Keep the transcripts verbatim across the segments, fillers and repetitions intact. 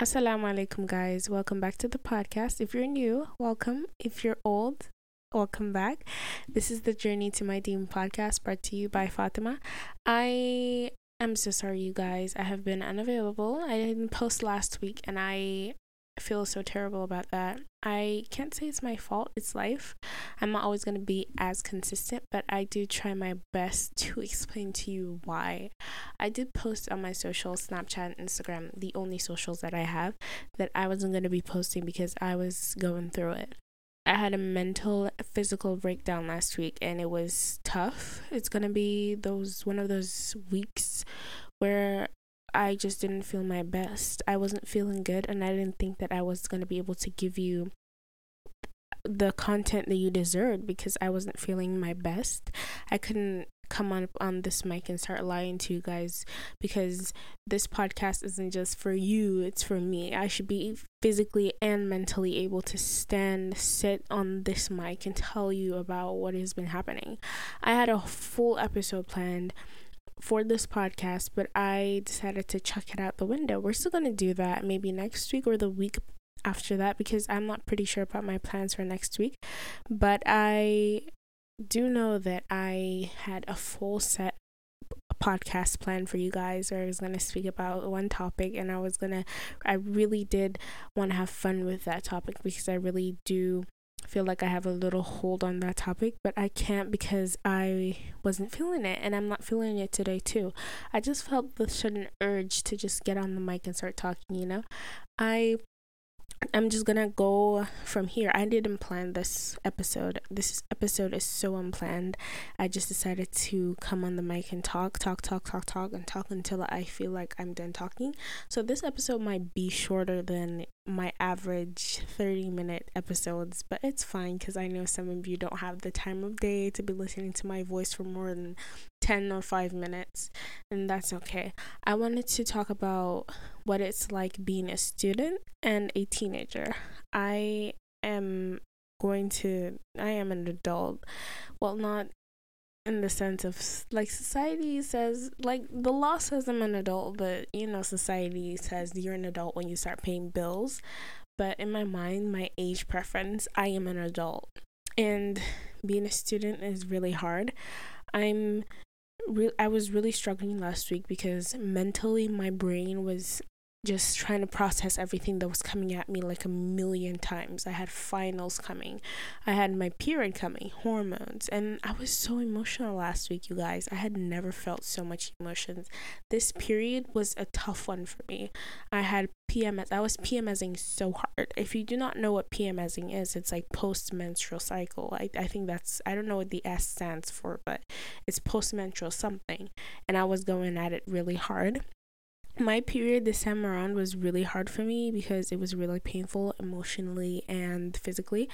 Assalamu alaikum, guys. Welcome back to the podcast. If you're new, welcome. If you're old, welcome back. This is the Journey to My Deen podcast, brought to you by Fatima. I am so sorry, you guys. I have been unavailable. I didn't post last week, and I feel so terrible about that. I can't say it's my fault. It's life. I'm not always going to be as consistent, but I do try my best to explain to you why. I did post on my social, Snapchat and Instagram, the only socials that I have, that I wasn't going to be posting because I was going through it. I had a mental, physical breakdown last week, and it was tough. It's going to be those one of those weeks where I just didn't feel my best. I wasn't feeling good, and I didn't think that I was going to be able to give you the content that you deserved because I wasn't feeling my best. I couldn't come on on this mic and start lying to you guys, because this podcast isn't just for you, it's for me. I should be physically and mentally able to stand, sit on this mic and tell you about what has been happening. I had a full episode planned for this podcast, but I decided to chuck it out the window. We're still going to do that maybe next week or the week after that, because I'm not pretty sure about my plans for next week, but I do know that I had a full set podcast plan for you guys, where I was going to speak about one topic, and I was going to I really did want to have fun with that topic, because I really do feel like I have a little hold on that topic, but I can't, because I wasn't feeling it, and I'm not feeling it today too. I just felt the sudden urge to just get on the mic and start talking, you know. I I'm just gonna go from here. I didn't plan this episode. This episode is so unplanned. I just decided to come on the mic and talk, talk, talk, talk, talk, and talk until I feel like I'm done talking. So this episode might be shorter than my average thirty minute episodes, but it's fine, because I know some of you don't have the time of day to be listening to my voice for more than ten or five minutes, and that's okay. I wanted to talk about what it's like being a student and a teenager. I am going to, I am an adult. Well, not in the sense of, like, society says, like, the law says I'm an adult, but, you know, society says you're an adult when you start paying bills. But in my mind, my age preference, I am an adult. And being a student is really hard. I'm re- I was really struggling last week, because mentally my brain was just trying to process everything that was coming at me like a million times. I had finals coming. I had my period coming, hormones. And I was so emotional last week, you guys. I had never felt so much emotions. This period was a tough one for me. I had P M S. I was PMSing so hard. If you do not know what PMSing is, it's like post-menstrual cycle. I, I think that's, I don't know what the S stands for, but it's post-menstrual something. And I was going at it really hard. My period this time around was really hard for me, because it was really painful emotionally and physically.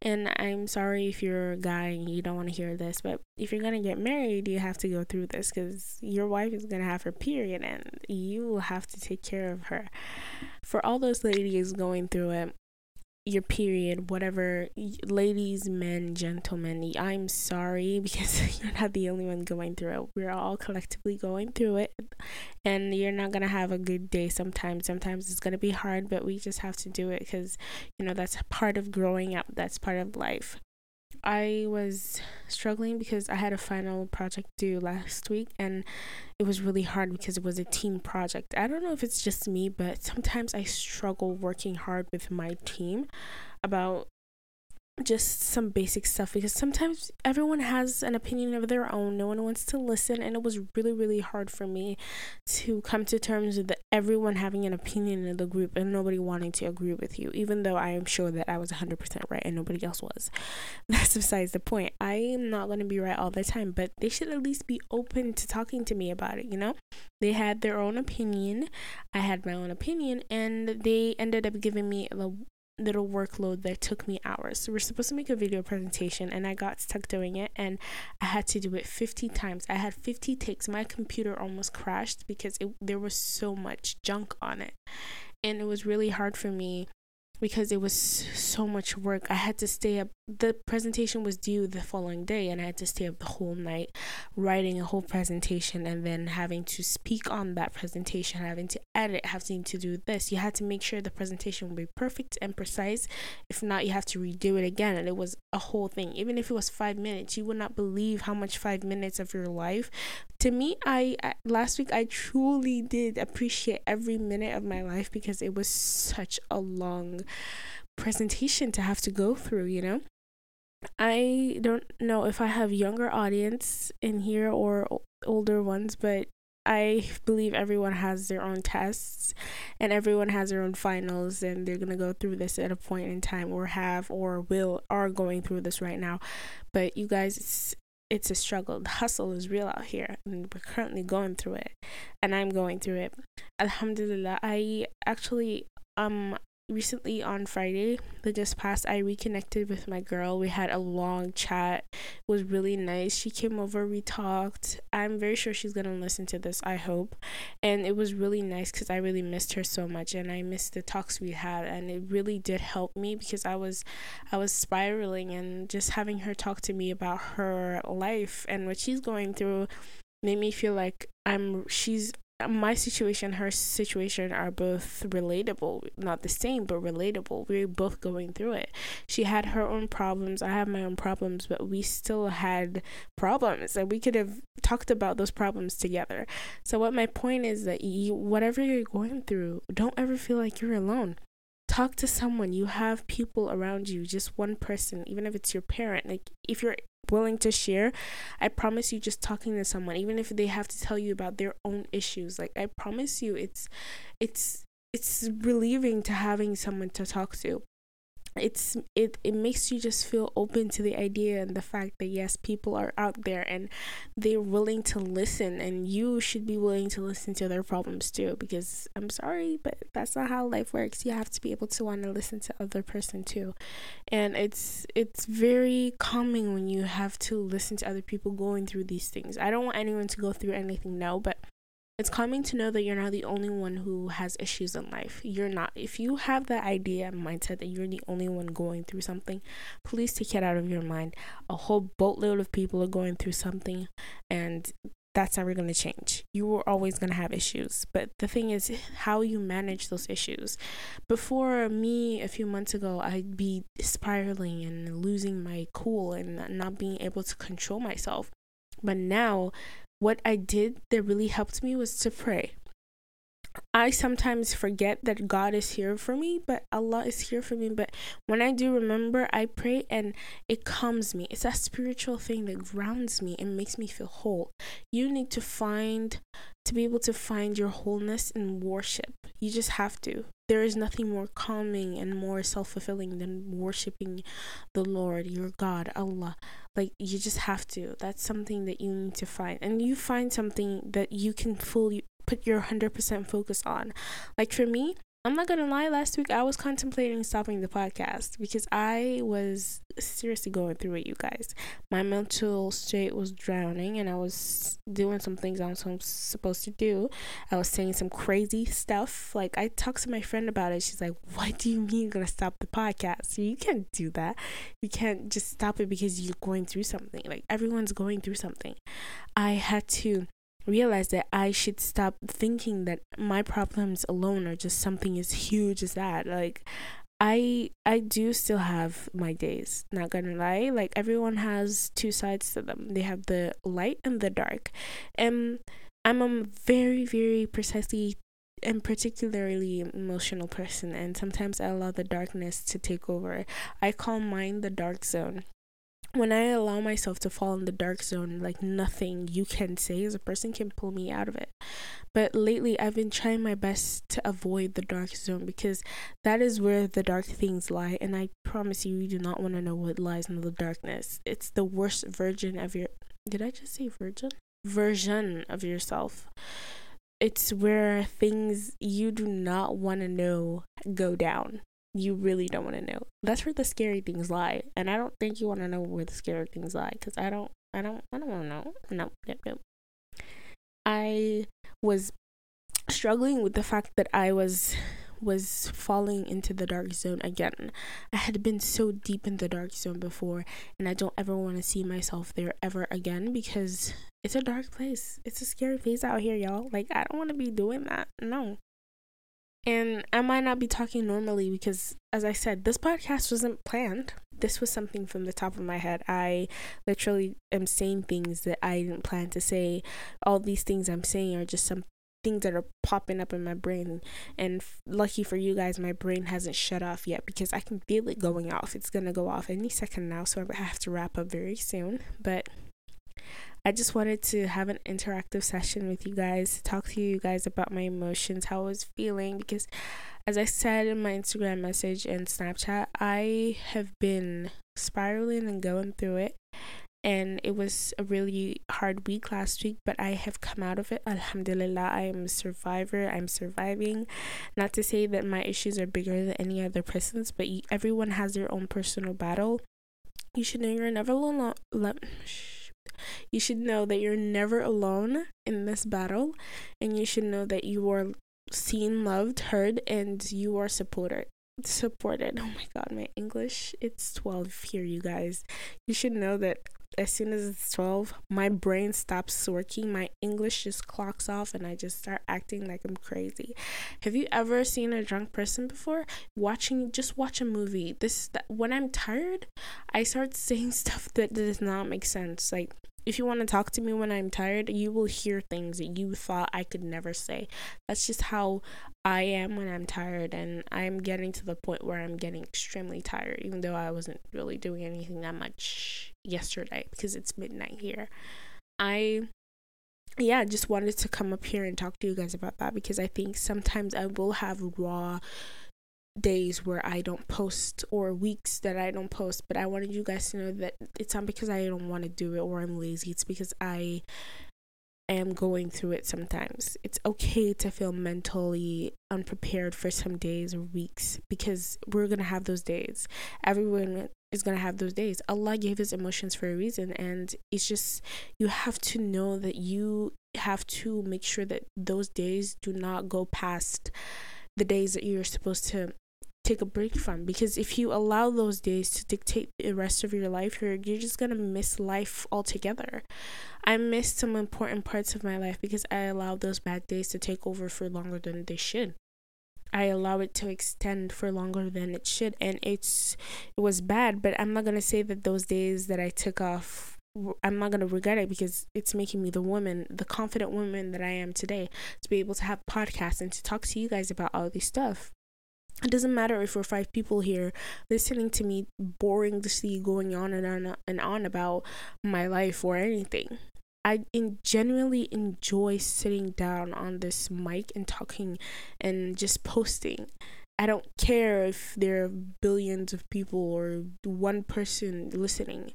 And I'm sorry if you're a guy and you don't want to hear this, but if you're going to get married, you have to go through this, because your wife is going to have her period and you will have to take care of her. For all those ladies going through it, your period, whatever, ladies, men, gentlemen, I'm sorry, because you're not the only one going through it. We're all collectively going through it, and you're not gonna have a good day sometimes. Sometimes it's gonna be hard, but we just have to do it, because, you know, that's part of growing up, that's part of life. I was struggling because I had a final project due last week, and it was really hard because it was a team project. I don't know if it's just me, but sometimes I struggle working hard with my team about just some basic stuff, because sometimes everyone has an opinion of their own. No one wants to listen, and it was really, really hard for me to come to terms with the, everyone having an opinion in the group and nobody wanting to agree with you, even though I am sure that I was one hundred percent right and nobody else was. That's besides the point. I am not going to be right all the time, but they should at least be open to talking to me about it, you know? They had their own opinion, I had my own opinion, and they ended up giving me a little workload that took me hours. So we're supposed to make a video presentation, and I got stuck doing it, and I had to do it fifty times. I had fifty takes. My computer almost crashed because it, there was so much junk on it, and it was really hard for me because it was so much work. I had to stay up the presentation was due the following day, and I had to stay up the whole night writing a whole presentation and then having to speak on that presentation, having to edit, having to do this. You had to make sure the presentation would be perfect and precise. If not, you have to redo it again. And it was a whole thing. Even if it was five minutes, you would not believe how much five minutes of your life. To me, I, I last week, I truly did appreciate every minute of my life because it was such a long presentation to have to go through, you know? I don't know if I have younger audience in here or older ones, but I believe everyone has their own tests and everyone has their own finals, and they're going to go through this at a point in time, or have or will are going through this right now. But you guys, it's, it's a struggle. The hustle is real out here, and we're currently going through it, and I'm going through it. Alhamdulillah. I actually um recently on Friday that just passed, I reconnected with my girl. We had a long chat. It was really nice. She came over, we talked. I'm very sure she's gonna listen to this, I hope. And it was really nice because I really missed her so much, and I missed the talks we had, and it really did help me because I was I was spiraling, and just having her talk to me about her life and what she's going through made me feel like I'm she's my situation, her situation are both relatable, not the same, but relatable. We're both going through it. She had her own problems, I have my own problems, but we still had problems, and we could have talked about those problems together. So what my point is that you, whatever you're going through, don't ever feel like you're alone. Talk to someone. You have people around you, just one person, even if it's your parent. Like, if you're willing to share, I promise you, just talking to someone, even if they have to tell you about their own issues, like, I promise you, it's it's it's relieving to having someone to talk to. It's it it makes you just feel open to the idea and the fact that yes, people are out there and they're willing to listen, and you should be willing to listen to their problems too, because I'm sorry, but that's not how life works. You have to be able to want to listen to other person too, and it's it's very calming when you have to listen to other people going through these things. I don't want anyone to go through anything now, but it's calming to know that you're not the only one who has issues in life. You're not. If you have that idea and mindset that you're the only one going through something, please take it out of your mind. A whole boatload of people are going through something, and that's never going to change. You are always going to have issues. But the thing is how you manage those issues. Before me, a few months ago, I'd be spiraling and losing my cool and not being able to control myself. But now, what I did that really helped me was to pray. I sometimes forget that God is here for me, but Allah is here for me. But when I do remember, I pray and it calms me. It's that spiritual thing that grounds me and makes me feel whole. You need to find, to be able to find your wholeness in worship. You just have to. There is nothing more calming and more self-fulfilling than worshiping the Lord, your God, Allah. Like, you just have to. That's something that you need to find. And you find something that you can fully put your one hundred percent focus on. Like, for me, I'm not going to lie, last week I was contemplating stopping the podcast because I was seriously going through it, you guys. My mental state was drowning, and I was doing some things I was supposed to do. I was saying some crazy stuff. Like, I talked to my friend about it. She's like, what do you mean you're going to stop the podcast? You can't do that. You can't just stop it because you're going through something. Like, everyone's going through something. I had to realize that I should stop thinking that my problems alone are just something as huge as that. Like, I I do still have my days, not gonna lie. Like, everyone has two sides to them. They have the light and the dark. And I'm a very, very precisely and particularly emotional person, and sometimes I allow the darkness to take over. I call mine the dark zone. When I allow myself to fall in the dark zone, like, nothing you can say as a person can pull me out of it. But lately, I've been trying my best to avoid the dark zone because that is where the dark things lie. And I promise you, you do not want to know what lies in the darkness. It's the worst version of your... Did I just say virgin? Version of yourself. It's where things you do not want to know go down. You really don't want to know. That's where the scary things lie, and I don't think you want to know where the scary things lie, because I don't, I don't, I don't want to know. No, no, no. I was struggling with the fact that I was was falling into the dark zone again. I had been so deep in the dark zone before, and I don't ever want to see myself there ever again, because it's a dark place. It's a scary place out here, y'all. Like, I don't want to be doing that. No. And I might not be talking normally because, as I said, this podcast wasn't planned. This was something from the top of my head. I literally am saying things that I didn't plan to say. All these things I'm saying are just some things that are popping up in my brain. And f- lucky for you guys, my brain hasn't shut off yet, because I can feel it going off. It's going to go off any second now, so I have to wrap up very soon. But I just wanted to have an interactive session with you guys, to talk to you guys about my emotions, how I was feeling, because as I said in my Instagram message and Snapchat, I have been spiraling and going through it, and it was a really hard week last week, but I have come out of it. Alhamdulillah, I am a survivor. I'm surviving. Not to say that my issues are bigger than any other person's, but everyone has their own personal battle. You should know you're never alone. You should know that you're never alone in this battle, and you should know that you are seen, loved, heard, and you are supported. Supported. Oh my God, my English, it's twelve here, you guys. You should know that as soon as it's twelve, my brain stops working. My English just clocks off, and I just start acting like I'm crazy. Have you ever seen a drunk person before? Watching, just watch a movie. This that, when I'm tired, I start saying stuff that does not make sense. Like, if you want to talk to me when I'm tired, you will hear things that you thought I could never say. That's just how I am when I'm tired, and I'm getting to the point where I'm getting extremely tired, even though I wasn't really doing anything that much yesterday because it's midnight here. I, yeah, just wanted to come up here and talk to you guys about that, because I think sometimes I will have raw days where I don't post, or weeks that I don't post, but I wanted you guys to know that it's not because I don't want to do it or I'm lazy. It's because I am going through it sometimes. It's okay to feel mentally unprepared for some days or weeks, because we're gonna have those days. Everyone is gonna have those days. Allah gave us emotions for a reason, and it's just, you have to know that you have to make sure that those days do not go past the days that you're supposed to take a break from, because if you allow those days to dictate the rest of your life, you're, you're just gonna miss life altogether. I missed some important parts of my life because I allowed those bad days to take over for longer than they should. I allow it to extend for longer than it should, and it's it was bad, but I'm not gonna say that those days that I took off, I'm not going to regret it, because it's making me the woman, the confident woman that I am today, to be able to have podcasts and to talk to you guys about all this stuff. It doesn't matter if we're five people here listening to me boringly going on and on and on about my life or anything. I in genuinely enjoy sitting down on this mic and talking and just posting. I don't care if there are billions of people or one person listening.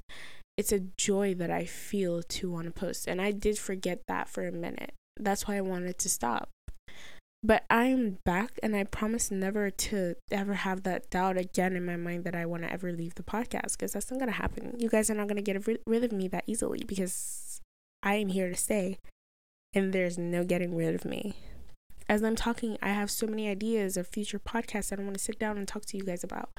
It's a joy that I feel to want to post. And I did forget that for a minute. That's why I wanted to stop. But I'm back, and I promise never to ever have that doubt again in my mind that I want to ever leave the podcast, because that's not going to happen. You guys are not going to get rid of me that easily, because I am here to stay, and there's no getting rid of me. As I'm talking, I have so many ideas of future podcasts that I want to sit down and talk to you guys about.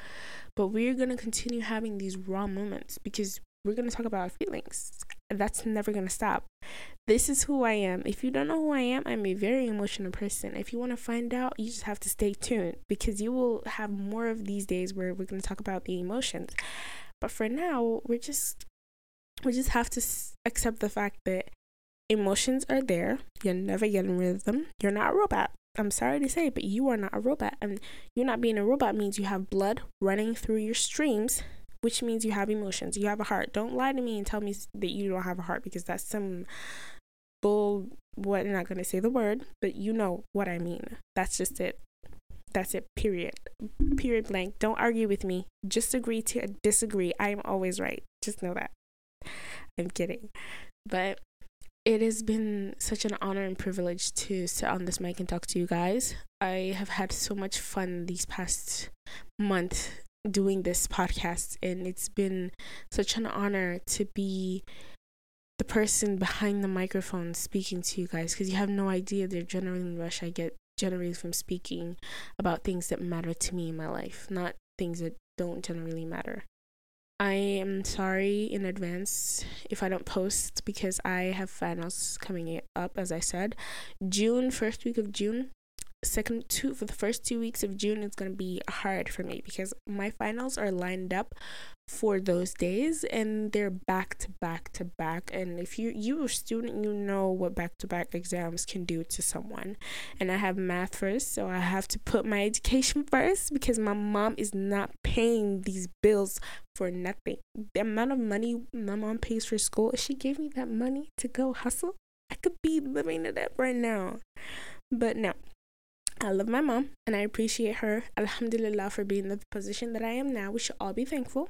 But we're going to continue having these raw moments, because we're going to talk about our feelings. That's never going to stop. This is who I am. If you don't know who I am, I'm a very emotional person. If you want to find out, you just have to stay tuned, because you will have more of these days where we're going to talk about the emotions. But for now, we're just, we just have to accept the fact that emotions are there. You're never getting rid of them. You're not a robot. I'm sorry to say, but you are not a robot. And you not being a robot means you have blood running through your streams, which means you have emotions. You have a heart. Don't lie to me and tell me that you don't have a heart, because that's some bull. What, I'm not going to say the word, but you know what I mean. That's just it. That's it. Period. Period blank. Don't argue with me. Just agree to disagree. I am always right. Just know that. I'm kidding. But it has been such an honor and privilege to sit on this mic and talk to you guys. I have had so much fun these past month doing this podcast, and it's been such an honor to be the person behind the microphone speaking to you guys, because you have no idea the adrenaline rush I get generated from speaking about things that matter to me in my life, not things that don't generally matter. I am sorry in advance if I don't post because I have finals coming up, as I said. June, first week of June. Second two for the first two weeks of June, it's going to be hard for me because my finals are lined up for those days and they're back to back to back. And if you you're a student, you know what back to back exams can do to someone. And I have math first, so I have to put my education first because my mom is not paying these bills for nothing. The amount of money my mom pays for school, if she gave me that money to go hustle, I could be living it up right now. But no, I love my mom and I appreciate her, alhamdulillah, for being in the position that I am now. We should all be thankful.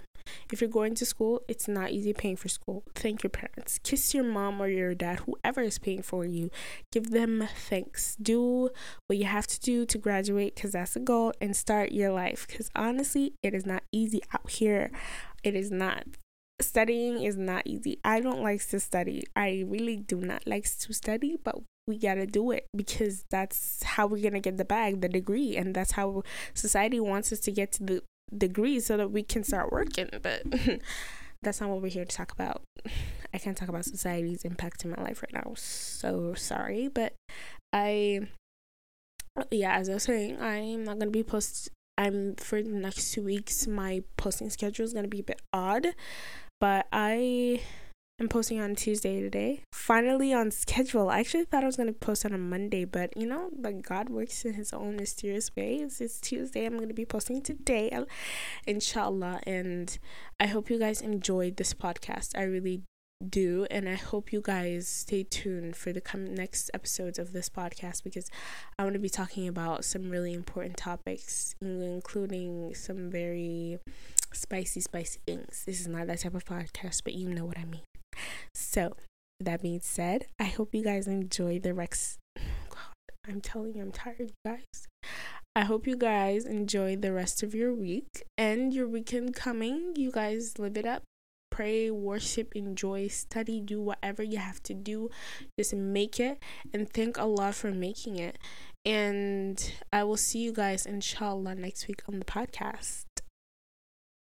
If you're going to school, it's not easy paying for school. Thank your parents. Kiss your mom or your dad, whoever is paying for you. Give them thanks. Do what you have to do to graduate because that's the goal, and start your life because honestly, it is not easy out here. It is not. Studying is not easy. I don't like to study. I really do not like to study, but we gotta do it because that's how we're gonna get the bag, the degree, and that's how society wants us to get to the degree so that we can start working. But that's not what we're here to talk about. I can't talk about society's impact in my life right now. So sorry, but I, yeah, as I was saying, I'm not gonna be post. I'm for the next two weeks. My posting schedule is gonna be a bit odd, but I. I'm posting on Tuesday today. Finally on schedule. I actually thought I was going to post on a Monday, but you know, but God works in his own mysterious ways. It's Tuesday. I'm going to be posting today, inshallah. And I hope you guys enjoyed this podcast. I really do. And I hope you guys stay tuned for the com- next episodes of this podcast because I want to be talking about some really important topics, including some very spicy, spicy things. This is not that type of podcast, but you know what I mean. So, that being said, I hope you guys enjoy the Rex. God, I'm telling you, I'm tired, you guys. I hope you guys enjoy the rest of your week and your weekend coming. You guys live it up. Pray, worship, enjoy, study, do whatever you have to do. Just make it and thank Allah for making it. And I will see you guys, inshallah, next week on the podcast.